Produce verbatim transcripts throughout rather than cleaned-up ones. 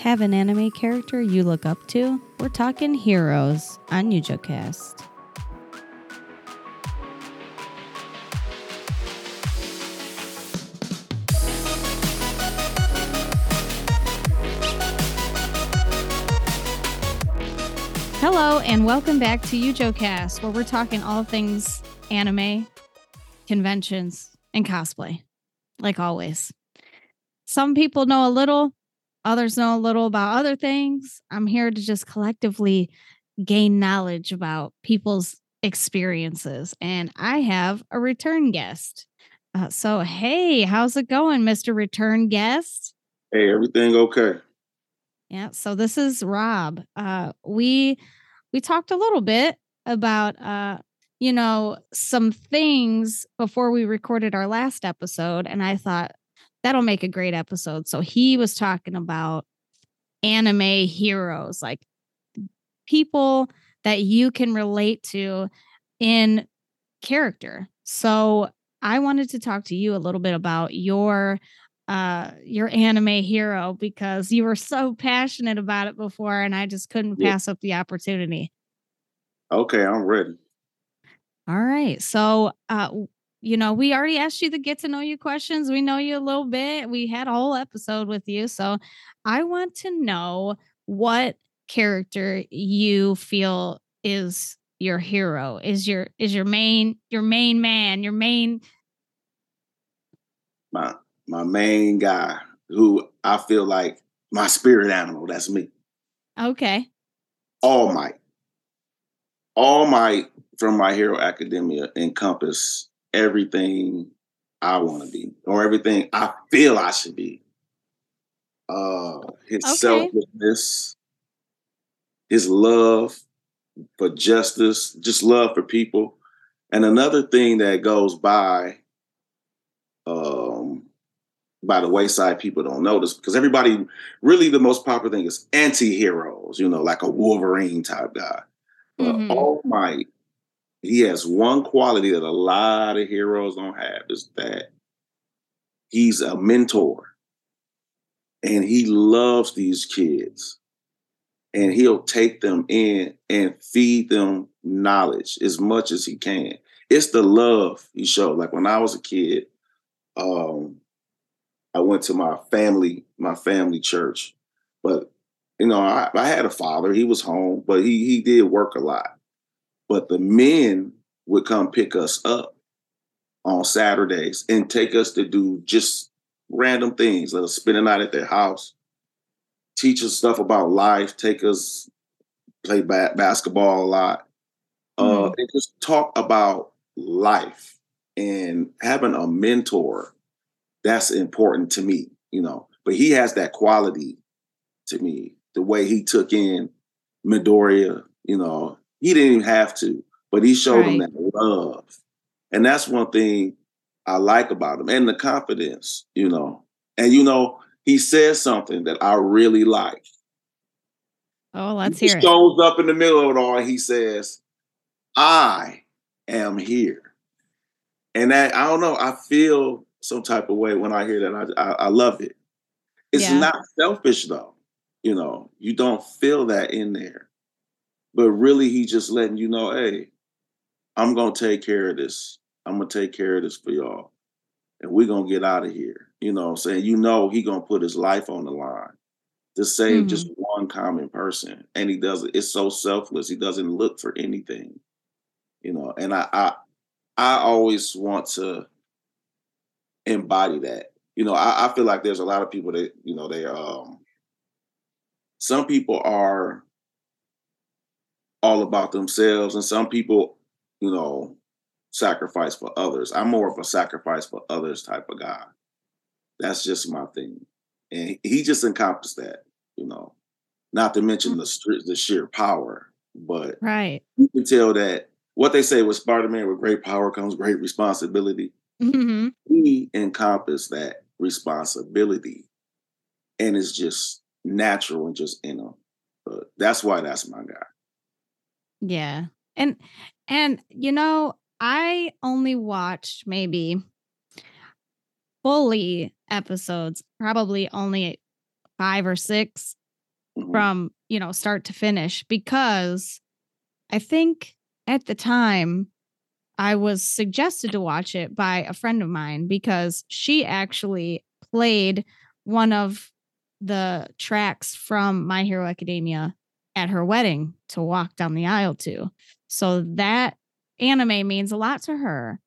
Have an anime character you look up to? We're talking heroes on YuJoCast. Hello and welcome back to YuJoCast, where we're talking all things anime, conventions, and cosplay, like always. Some people know a little, others know a little about other things. I'm here to just collectively gain knowledge about people's experiences, and I have a return guest. Uh, so, hey, how's it going, Mister Return Guest? Hey, everything okay? Yeah, so this is Rob. Uh, we we talked a little bit about, uh, you know, some things before we recorded our last episode, and I thought that'll make a great episode. So he was talking about anime heroes, like people that you can relate to in character. So I wanted to talk to you a little bit about your Uh, your anime hero, because you were so passionate about it before, and I just couldn't pass yeah. up the opportunity. Okay, I'm ready. All right. So, uh, you know, we already asked you the get to know you questions. We know you a little bit. We had a whole episode with you. So I want to know what character you feel is your hero, is your, is your main, your main man, your main. My. My main guy, who I feel like my spirit animal, that's me. Okay. All Might. All Might from My Hero Academia encompass everything I want to be, or everything I feel I should be. Uh, his okay. selflessness, his love for justice, just love for people. And another thing that goes by... Um, by the wayside, people don't notice, because everybody, really the most popular thing is anti-heroes, you know, like a Wolverine type guy. But mm-hmm. All Might, he has one quality that a lot of heroes don't have, is that he's a mentor, and he loves these kids, and he'll take them in and feed them knowledge as much as he can. It's the love he showed. Like when I was a kid, um, I went to my family, my family church, but, you know, I, I had a father. He was home, but he he did work a lot. But the men would come pick us up on Saturdays and take us to do just random things. Let us spend a night at their house, teach us stuff about life, take us, play ba- basketball a lot, mm-hmm. uh, and just talk about life. And having a mentor, that's important to me, you know, but he has that quality to me, the way he took in Midoriya, you know, he didn't even have to, but he showed right. him that love. And that's one thing I like about him, and the confidence, you know, and, you know, he says something that I really like. Oh, let's he hear it. He shows up in the middle of it all and he says, I am here. And that, I don't know, I feel some type of way when I hear that. I I, I love it. It's yeah. not selfish, though. You know, you don't feel that in there. But really, he just letting you know, hey, I'm going to take care of this. I'm going to take care of this for y'all. And we're going to get out of here. You know what I'm saying? You know he going to put his life on the line to save mm-hmm. just one common person. And he does it. It's so selfless. He doesn't look for anything. You know, and I I, I always want to embody that. You know, I, I feel like there's a lot of people that, you know, they um some people are all about themselves, and some people, you know, sacrifice for others. I'm more of a sacrifice for others type of guy. That's just my thing. And he just encompassed that, you know, not to mention the the sheer power, but right. you can tell that what they say with Spider-Man, with great power comes great responsibility. Mm-hmm. He encompassed that responsibility, and it's just natural and just in him. But that's why that's my guy. Yeah, and and you know, I only watched maybe fully episodes, probably only five or six mm-hmm. from, you know, start to finish, because I think at the time I was suggested to watch it by a friend of mine because she actually played one of the tracks from My Hero Academia at her wedding to walk down the aisle to. So that anime means a lot to her.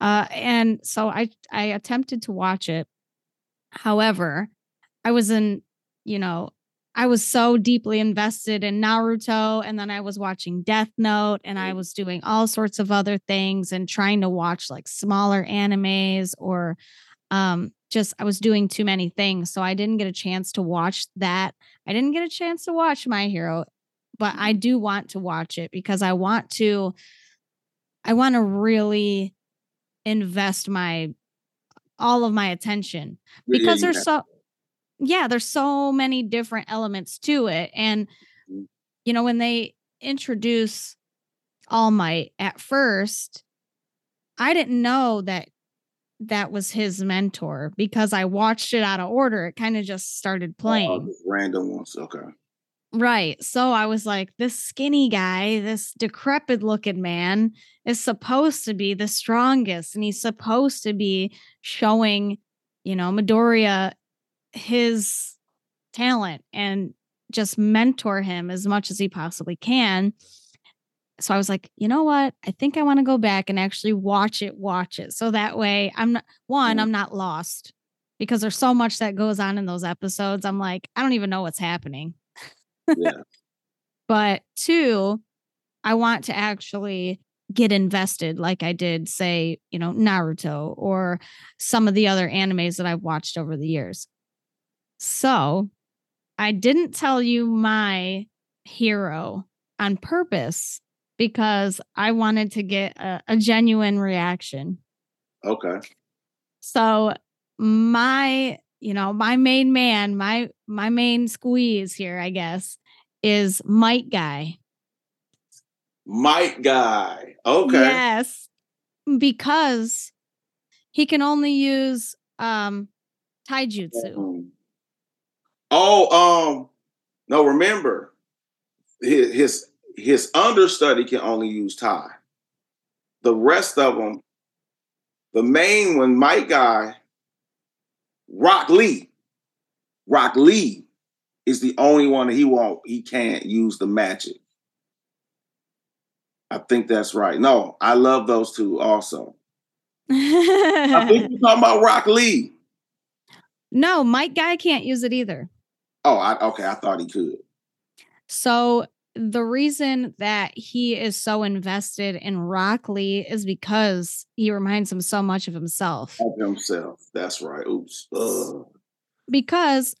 Uh, and so I, I attempted to watch it. However, I was in, you know, I was so deeply invested in Naruto, and then I was watching Death Note, and I was doing all sorts of other things and trying to watch like smaller animes, or um, just I was doing too many things. So I didn't get a chance to watch that. I didn't get a chance to watch My Hero, but I do want to watch it because I want to, I want to really invest my, all of my attention, because there's so, yeah, there's so many different elements to it. And, you know, when they introduce All Might at first, I didn't know that that was his mentor because I watched it out of order. It kind of just started playing. Oh, just random ones. Okay. Right. So I was like, this skinny guy, this decrepit looking man is supposed to be the strongest. And he's supposed to be showing, you know, Midoriya his talent and just mentor him as much as he possibly can. So I was like, you know what? I think I want to go back and actually watch it, watch it. So that way I'm not one, I'm not lost, because there's so much that goes on in those episodes. I'm like, I don't even know what's happening. Yeah. But two, I want to actually get invested like I did, say, you know, Naruto or some of the other animes that I've watched over the years. So I didn't tell you My Hero on purpose because I wanted to get a, a genuine reaction. Okay. So my, you know, my main man, my, my main squeeze here, I guess, is Might Guy. Might Guy. Okay. Yes. Because he can only use um taijutsu. Oh, um, no, remember his, his his understudy can only use Tai. The rest of them, the main one, Might Guy, Rock Lee. Rock Lee is the only one that he won't, he can't use the magic. I think that's right. No, I love those two also. I think you're talking about Rock Lee. No, Might Guy can't use it either. Oh, I, okay. I thought he could. So the reason that he is so invested in Rock Lee is because he reminds him so much of himself. Of himself. That's right. Oops. Ugh. Because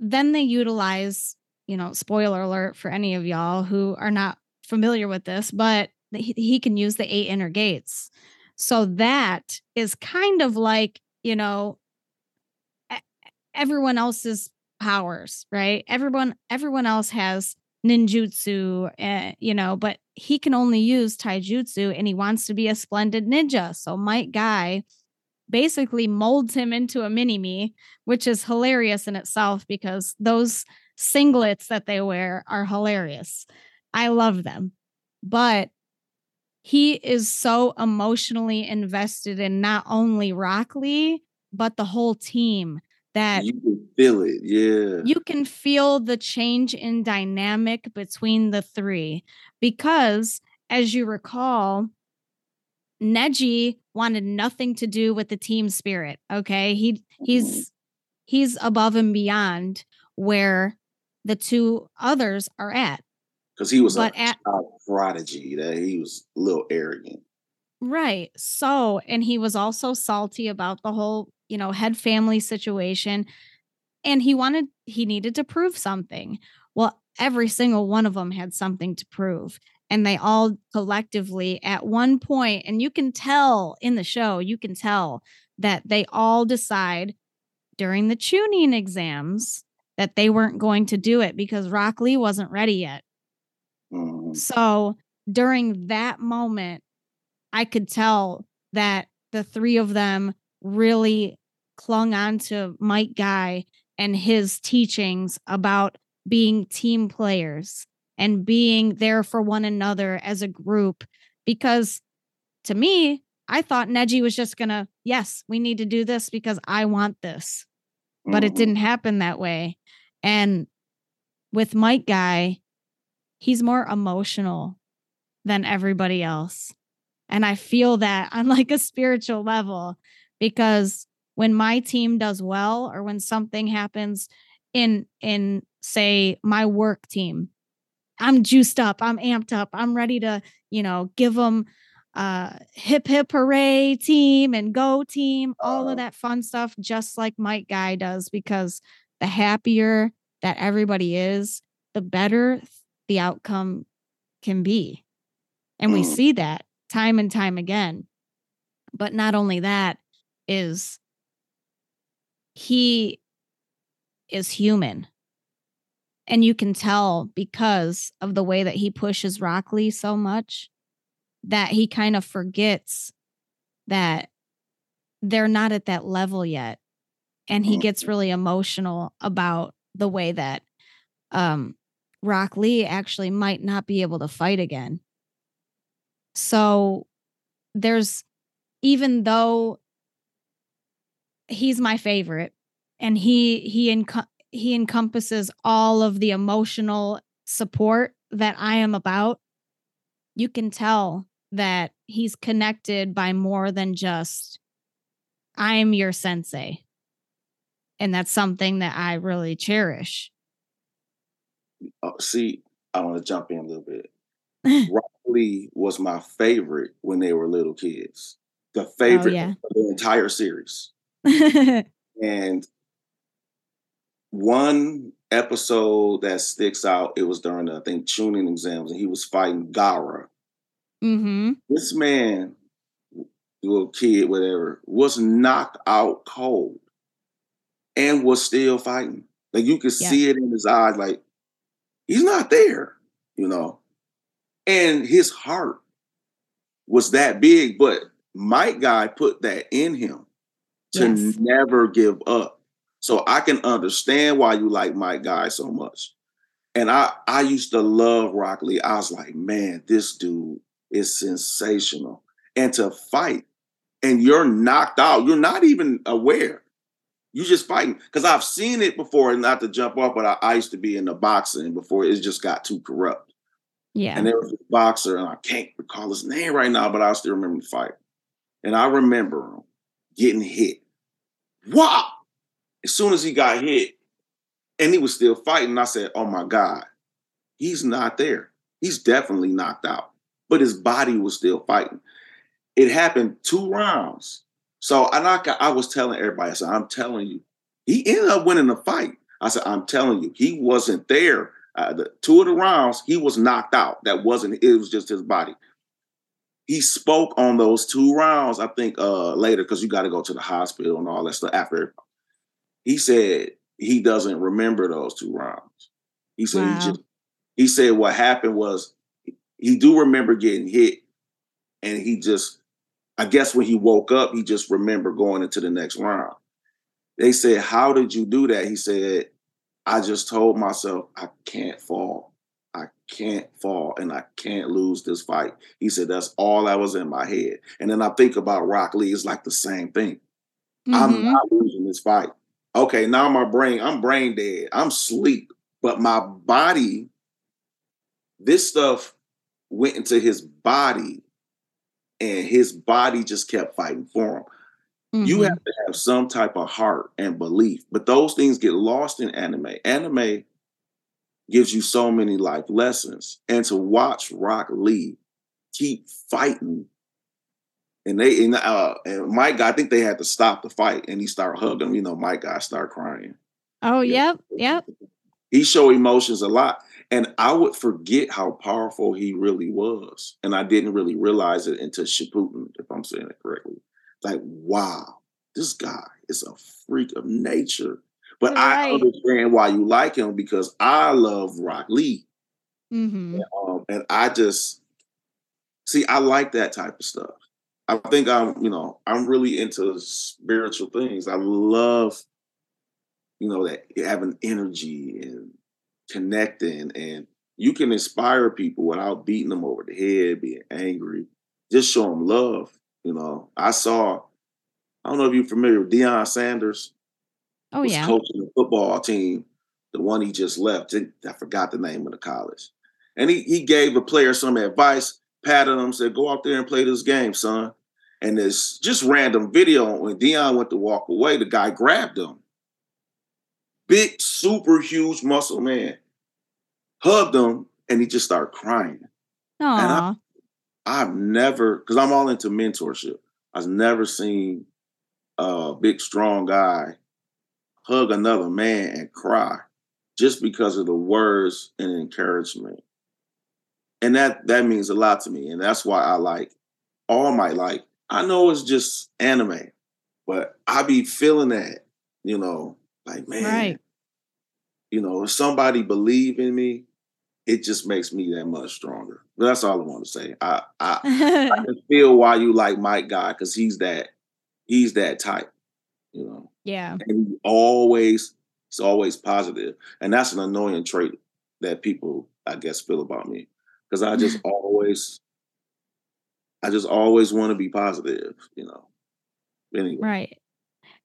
then they utilize, you know, spoiler alert for any of y'all who are not familiar with this, but he, he can use the eight inner gates. So that is kind of like, you know, everyone else's powers, right? Everyone, everyone else has ninjutsu, uh, you know, but he can only use taijutsu, and he wants to be a splendid ninja. So Might Guy basically molds him into a mini-me, which is hilarious in itself because those singlets that they wear are hilarious. I love them, but he is so emotionally invested in not only Rock Lee, but the whole team that you can feel it. Yeah. You can feel the change in dynamic between the three, because as you recall, Neji wanted nothing to do with the team spirit. Okay. He, he's, he's above and beyond where the two others are at. Because he was but a at, child prodigy, that he was a little arrogant. Right. So, and he was also salty about the whole, you know, head family situation. And he wanted, he needed to prove something. Well, every single one of them had something to prove. And they all collectively at one point, and you can tell in the show, you can tell that they all decide during the Chunin exams that they weren't going to do it because Rock Lee wasn't ready yet. So during that moment, I could tell that the three of them really clung on to Might Guy and his teachings about being team players and being there for one another as a group. Because to me, I thought Neji was just going to, yes, we need to do this because I want this. But mm-hmm. it didn't happen that way. And with Might Guy, he's more emotional than everybody else. And I feel that on like a spiritual level, because when my team does well, or when something happens in, in say, my work team, I'm juiced up, I'm amped up, I'm ready to, you know, give them uh, hip, hip, hooray team and go team, all of that fun stuff, just like Might Guy does, because the happier that everybody is, the better the outcome can be. And we see that time and time again. But not only that, is he is human. And you can tell because of the way that he pushes Rock Lee so much that he kind of forgets that they're not at that level yet. And he gets really emotional about the way that um, Rock Lee actually might not be able to fight again. So there's, even though he's my favorite and he he enco- he encompasses all of the emotional support that I am about, you can tell that he's connected by more than just I'm your sensei. And that's something that I really cherish. Oh, see, I want to jump in a little bit. Rock Lee was my favorite when they were little kids. The favorite oh, yeah. of the entire series. And one episode that sticks out, it was during the, I think, tuning exams, and he was fighting Gaara. Mm-hmm. This man, little kid, whatever, was knocked out cold and was still fighting. Like, you could yeah. see it in his eyes, like, he's not there, you know? And his heart was that big, but Might Guy put that in him to yes. never give up. So I can understand why you like Might Guy so much. And I, I used to love Rock Lee. I was like, man, this dude is sensational. And to fight, and you're knocked out, you're not even aware. You're just fighting. Because I've seen it before, and not to jump off, but I, I used to be in the boxing before it just got too corrupt. Yeah. And there was a boxer, and I can't recall his name right now, but I still remember the fight. And I remember him getting hit. Wow! As soon as he got hit, and he was still fighting, I said, oh my God, he's not there. He's definitely knocked out. But his body was still fighting. It happened two rounds. So and I, I was telling everybody, I said, I'm telling you, he ended up winning the fight. I said, I'm telling you, he wasn't there. Uh, the two of the rounds, he was knocked out. That wasn't, it was just his body. He spoke on those two rounds, I think, uh, later, because you got to go to the hospital and all that stuff after. He said he doesn't remember those two rounds. He said wow. he, just, he said what happened was he do remember getting hit, and he just, I guess when he woke up, he just remembered going into the next round. They said, how did you do that? He said, I just told myself I can't fall. I can't fall and I can't lose this fight. He said, that's all that was in my head. And then I think about Rock Lee, it's like the same thing. Mm-hmm. I'm not losing this fight. Okay, now my brain, I'm brain dead. I'm asleep. But my body, this stuff went into his body and his body just kept fighting for him. Mm-hmm. You have to have some type of heart and belief. But those things get lost in anime. Anime gives you so many life lessons. And to watch Rock Lee keep fighting, and they and, uh, and Might Guy, I think they had to stop the fight, and he started hugging him. You know, Might Guy started crying. Oh, yeah. Yep, yep. He showed emotions a lot. And I would forget how powerful he really was. And I didn't really realize it until Shippuden, if I'm saying it correctly. Like, wow, this guy is a freak of nature. But right. I understand why you like him, because I love Rock Lee. Mm-hmm. And, um, and I just, see, I like that type of stuff. I think I'm, you know, I'm really into spiritual things. I love, you know, that having energy and connecting, and you can inspire people without beating them over the head, being angry. Just show them love. You know, I saw, I don't know if you're familiar with Deion Sanders. Oh, yeah. Coaching the football team, the one he just left. I forgot the name of the college. And he, he gave a player some advice, patted him, said, go out there and play this game, son. And there's just random video. When Deion went to walk away, the guy grabbed him. Big, super huge muscle man. Hugged him, and he just started crying. Aww. And I, I've never, because I'm all into mentorship, I've never seen a big, strong guy hug another man and cry just because of the words and encouragement. And that, that means a lot to me. And that's why I like All Might. Like, I know it's just anime, but I be feeling that, you know, like, man, right. You know, if somebody believe in me, it just makes me that much stronger. But that's all I want to say. I I, I can feel why you like Might Guy, because he's that, he's that type, you know. Yeah. And he always, he's always positive. And that's an annoying trait that people, I guess, feel about me. Because I just always, I just always want to be positive, you know. Anyway. Right.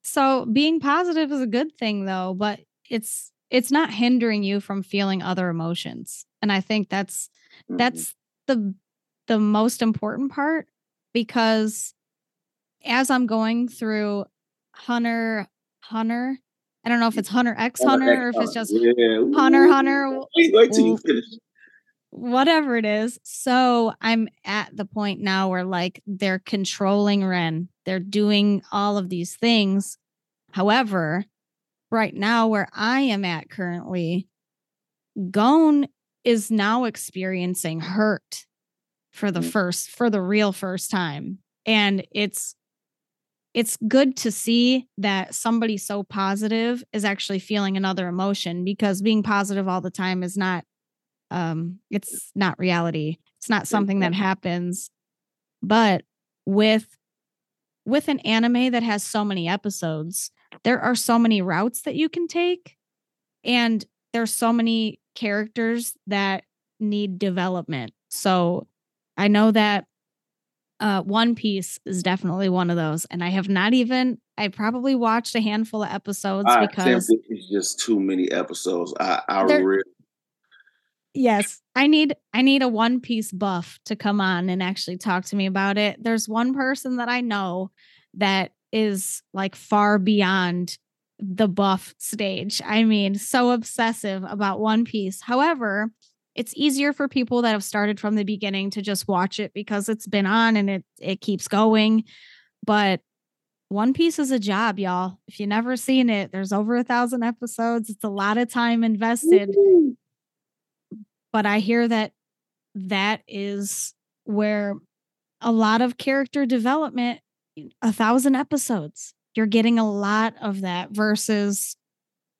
So being positive is a good thing, though, but it's it's not hindering you from feeling other emotions. And I think that's mm-hmm. that's the the most important part, because as I'm going through Hunter, Hunter, I don't know if it's Hunter X Hunter, Hunter X or if it's just yeah. Hunter, Hunter, wait, wait till you finish. Whatever it is. So I'm at the point now where, like, they're controlling Ren. They're doing all of these things. However, right now where I am at currently, Gon is now experiencing hurt for the first, for the real first time. And it's, it's good to see that somebody so positive is actually feeling another emotion, because being positive all the time is not, um, it's not reality. It's not something that happens. But with, with an anime that has so many episodes, there are so many routes that you can take, and there's so many characters that need development. So I know that uh, One Piece is definitely one of those, and I have not even, I probably watched a handful of episodes I because it's just too many episodes. I, I really. Yes, I need I need a One Piece buff to come on and actually talk to me about it. There's one person that I know that is like far beyond the buff stage. I mean, so obsessive about One Piece. However, it's easier for people that have started from the beginning to just watch it because it's been on and it it keeps going. But One Piece is a job, y'all. If you've never seen it, there's over a thousand episodes. It's a lot of time invested. Mm-hmm. But I hear that that is where a lot of character development, a thousand episodes, you're getting a lot of that versus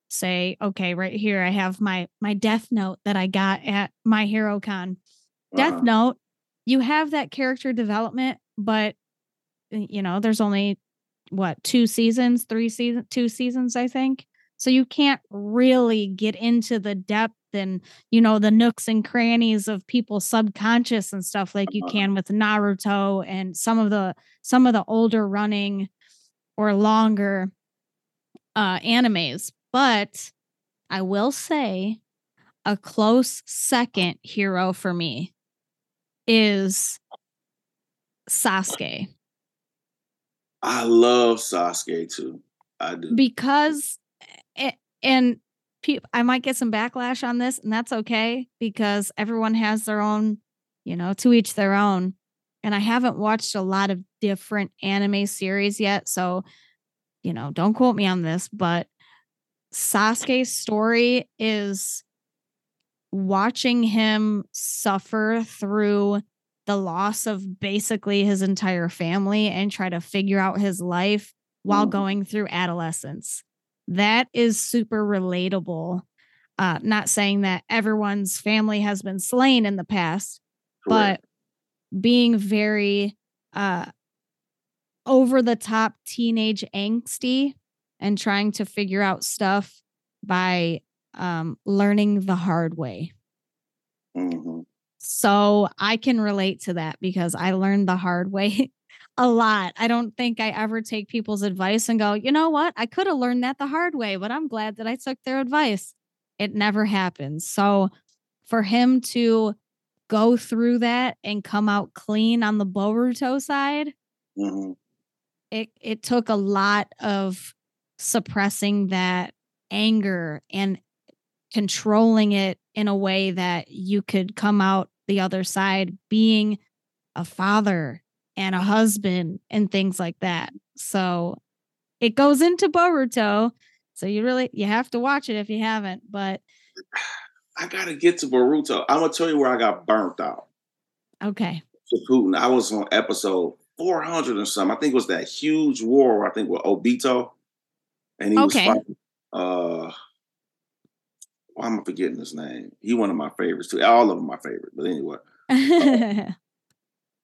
say, okay, right here, I have my, my Death Note that I got at My Hero Con. Wow. Death Note, you have that character development, but you know, there's only what, two seasons, three seasons, two seasons, I think. So you can't really get into the depth and, you know, the nooks and crannies of people's subconscious and stuff like you can with Naruto and some of the some of the older running or longer uh, animes. But I will say a close second hero for me is Sasuke. I love Sasuke, too. I do. Because and I might get some backlash on this, and that's okay, because everyone has their own, you know, to each their own. And I haven't watched a lot of different anime series yet, so, you know, don't quote me on this, but Sasuke's story is watching him suffer through the loss of basically his entire family and try to figure out his life while going through adolescence. That is super relatable. Uh, not saying that everyone's family has been slain in the past, correct, but being very uh, over the top teenage angsty and trying to figure out stuff by um, learning the hard way. Mm-hmm. So I can relate to that because I learned the hard way a lot. I don't think I ever take people's advice and go, you know what? I could have learned that the hard way, but I'm glad that I took their advice. It never happens. So for him to go through that and come out clean on the Boruto side, mm-hmm. it it took a lot of suppressing that anger and controlling it in a way that you could come out the other side being a father and a husband and things like that. So it goes into Boruto. So you really, you have to watch it if you haven't, but I got to get to Boruto. I'm going to tell you where I got burnt out. Okay. Shippuden. I was on episode four hundred or something. I think it was that huge war, I think, with Obito. And he okay. was fighting, uh, why am I forgetting his name? He one of my favorites too. All of them my favorite, but anyway. Uh,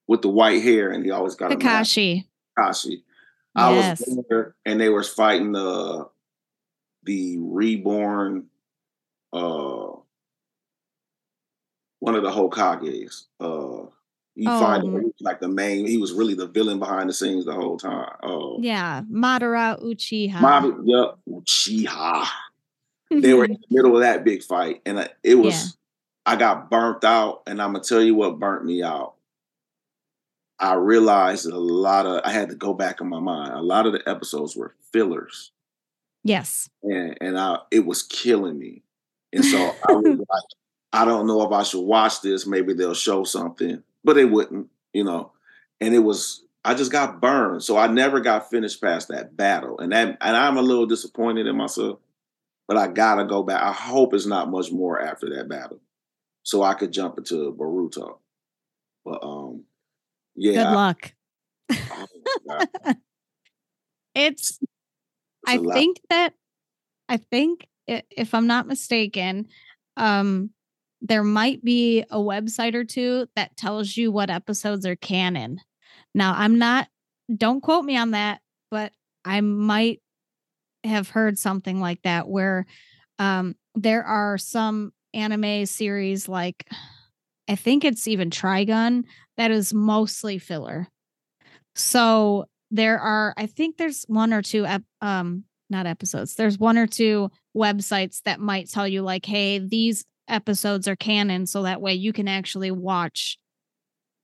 with the white hair and he always got Kakashi. Kakashi. I yes. was there and they were fighting the the reborn, uh, one of the Hokages. Uh, you oh. find him like the main, he was really the villain behind the scenes the whole time. Oh, uh, yeah, Madara Uchiha. Madara, yep, Uchiha. They were in the middle of that big fight, and I, it was. Yeah. I got burnt out, and I'm gonna tell you what burnt me out. I realized that a lot of I had to go back in my mind. A lot of the episodes were fillers. Yes, and and I it was killing me, and so I was like, I don't know if I should watch this. Maybe they'll show something, but they wouldn't, you know. And it was I just got burned, so I never got finished past that battle, and that and I'm a little disappointed in myself. But I gotta go back. I hope it's not much more after that battle, so I could jump into Boruto. But um, yeah. Good luck. I, oh it's, it's. I think lot. that. I think if I'm not mistaken, um, there might be a website or two that tells you what episodes are canon. Now I'm not. Don't quote me on that, but I might have heard something like that where um there are some anime series like I think it's even Trigun that is mostly filler. So there are I think there's one or two ep- um not episodes. There's one or two websites that might tell you like, hey, these episodes are canon, so that way you can actually watch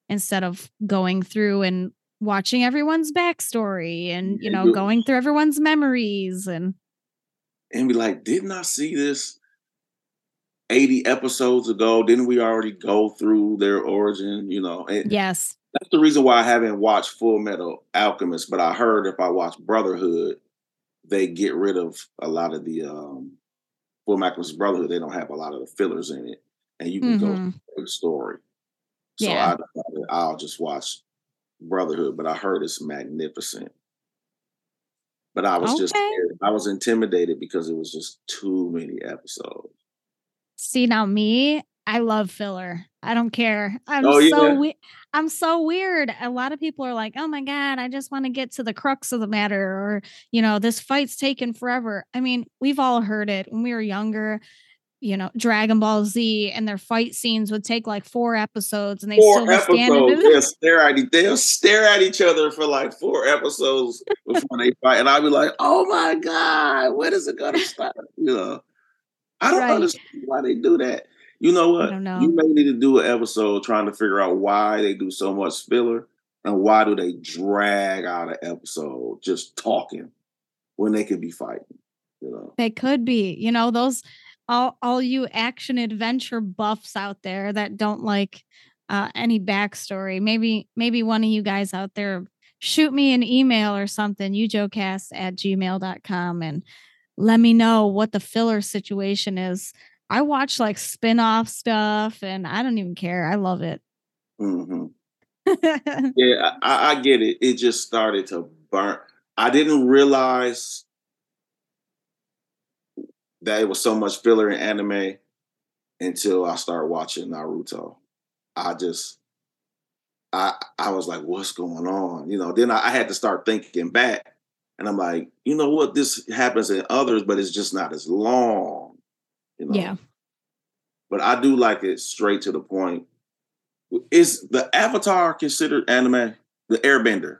instead of going through and watching everyone's backstory and, you know, and going through everyone's memories and. And be like, didn't I see this eighty episodes ago? Didn't we already go through their origin? You know, and yes. That's the reason why I haven't watched Fullmetal Alchemist, but I heard if I watch Brotherhood, they get rid of a lot of the um, Fullmetal's Brotherhood. They don't have a lot of the fillers in it and you can mm-hmm. go through the story. So yeah. I, I'll just watch Brotherhood, but I heard it's magnificent. But I was okay. just I was intimidated because it was just too many episodes. See, now me, I love filler. I don't care. I'm oh, yeah. so we- I'm so weird. A lot of people are like, oh my God, I just want to get to the crux of the matter, or you know, this fight's taken forever. I mean, we've all heard it when we were younger. You know, Dragon Ball Z and their fight scenes would take like four episodes, and they four still episodes. They'll stare at each, they'll stare at each other for like four episodes before they fight, and I'll be like, "Oh my God, when is it gonna stop?" You know, I don't right. understand why they do that. You know what? I don't know. You may need to do an episode trying to figure out why they do so much filler and why do they drag out an episode just talking when they could be fighting. You know, they could be. You know those. All, all you action adventure buffs out there that don't like uh, any backstory. Maybe, maybe one of you guys out there, shoot me an email or something, you jo cast at gmail dot com, and let me know what the filler situation is. I watch like spin-off stuff and I don't even care. I love it. Mm-hmm. yeah, I, I get it. It just started to burn. I didn't realize that it was so much filler in anime until I started watching Naruto. I just, I I was like, what's going on? You know, then I, I had to start thinking back and I'm like, you know what, this happens in others, but it's just not as long. You know? Yeah. But I do like it straight to the point. Is the Avatar considered anime? The Airbender.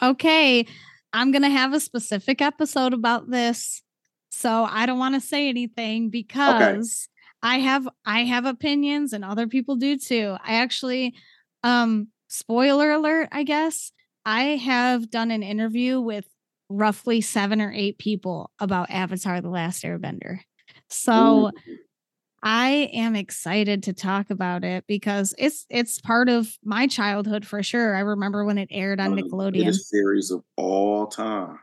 Okay. I'm going to have a specific episode about this. So I don't want to say anything because okay. I have I have opinions and other people do too. I actually, um, spoiler alert, I guess, I have done an interview with roughly seven or eight people about Avatar The Last Airbender. So ooh. I am excited to talk about it because it's it's part of my childhood for sure. I remember when it aired on Nickelodeon. Greatest series of all time.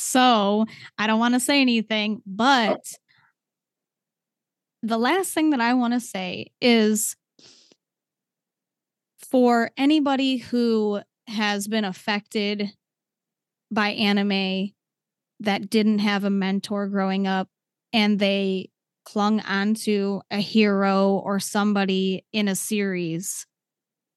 So I don't want to say anything, but oh. the last thing that I want to say is for anybody who has been affected by anime that didn't have a mentor growing up and they clung onto a hero or somebody in a series.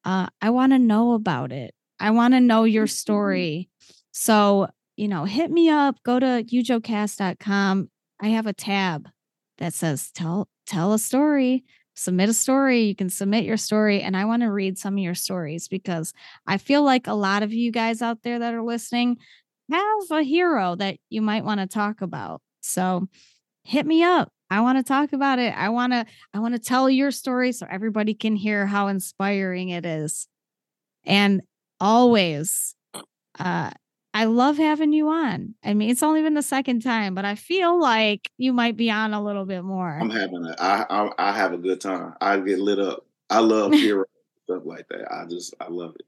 Uh, I want to know about it. I want to know your story. So, you know, hit me up, go to you jo cast dot com. I have a tab that says, tell, tell a story, submit a story. You can submit your story. And I want to read some of your stories because I feel like a lot of you guys out there that are listening have a hero that you might want to talk about. So hit me up. I want to talk about it. I want to, I want to tell your story so everybody can hear how inspiring it is. And always, uh, I love having you on. I mean, it's only been the second time, but I feel like you might be on a little bit more. I'm having a, I, I, I have a good time. I get lit up. I love hearing stuff like that. I just, I love it.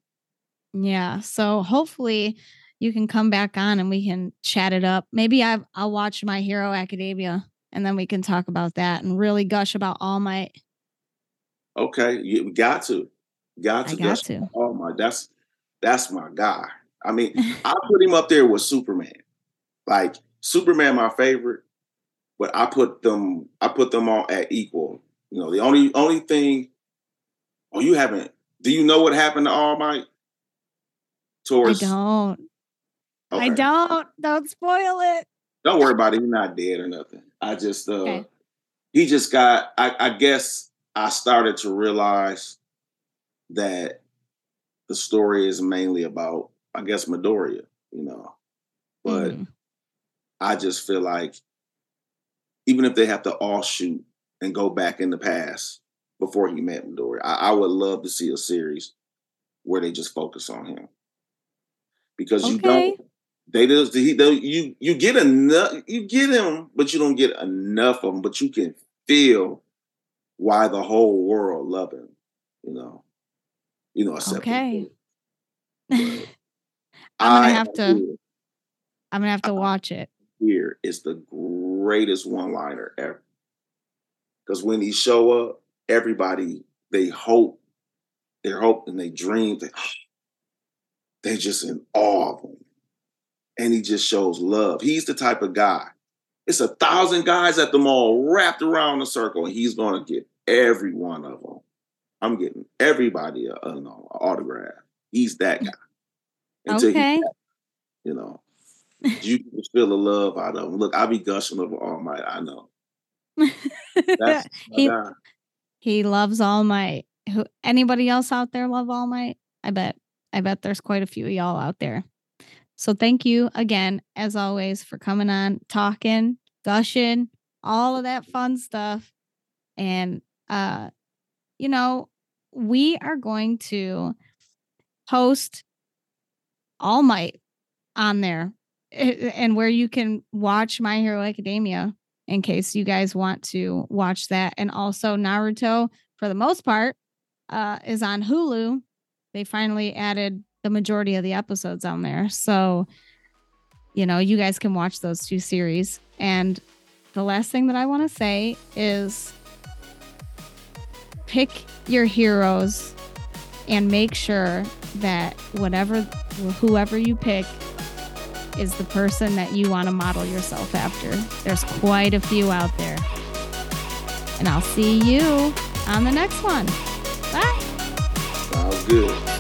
Yeah. So hopefully you can come back on and we can chat it up. Maybe I've, I'll watch My Hero Academia and then we can talk about that and really gush about All Might. Okay. You got to, got to, I got to. All Might. That's, that's my guy. I mean, I put him up there with Superman. Like Superman, my favorite, but I put them, I put them all at equal. You know, the only only thing. Oh, you haven't. Do you know what happened to All Might? Towards I don't. Okay. I don't. Don't spoil it. Don't worry about it. He's not dead or nothing. I just, uh, okay. he just got. I, I guess I started to realize that the story is mainly about, I guess, Midoriya, you know, but mm. I just feel like even if they have to all shoot and go back in the past before he met Midoriya, I, I would love to see a series where they just focus on him because okay. you don't, they just, he, they, you, you get enough, you get him, but you don't get enough of him, but you can feel why the whole world love him, you know, you know, except okay. Him, I'm gonna I have to. Here. I'm gonna have to watch it. Here is the greatest one-liner ever. Because when he show up, everybody they hope, they hope and they dream that they're just in awe of him, and he just shows love. He's the type of guy. It's a thousand guys at the mall wrapped around a circle, and he's gonna get every one of them. I'm getting everybody a, an autograph. He's that guy. Until okay. He, you know, you can feel the love out of him. Look, I be gushing over All Might. I know. That's he, he loves All Might. Who, anybody else out there love All Might? I bet. I bet there's quite a few of y'all out there. So thank you again, as always, for coming on, talking, gushing, all of that fun stuff. And, uh, you know, we are going to host All Might on there and where you can watch My Hero Academia in case you guys want to watch that. And also Naruto, for the most part, uh, is on Hulu. They finally added the majority of the episodes on there. So, you know, you guys can watch those two series. And the last thing that I want to say is pick your heroes and make sure that whatever, whoever you pick is the person that you want to model yourself after. There's quite a few out there. And I'll see you on the next one. Bye. Sounds good.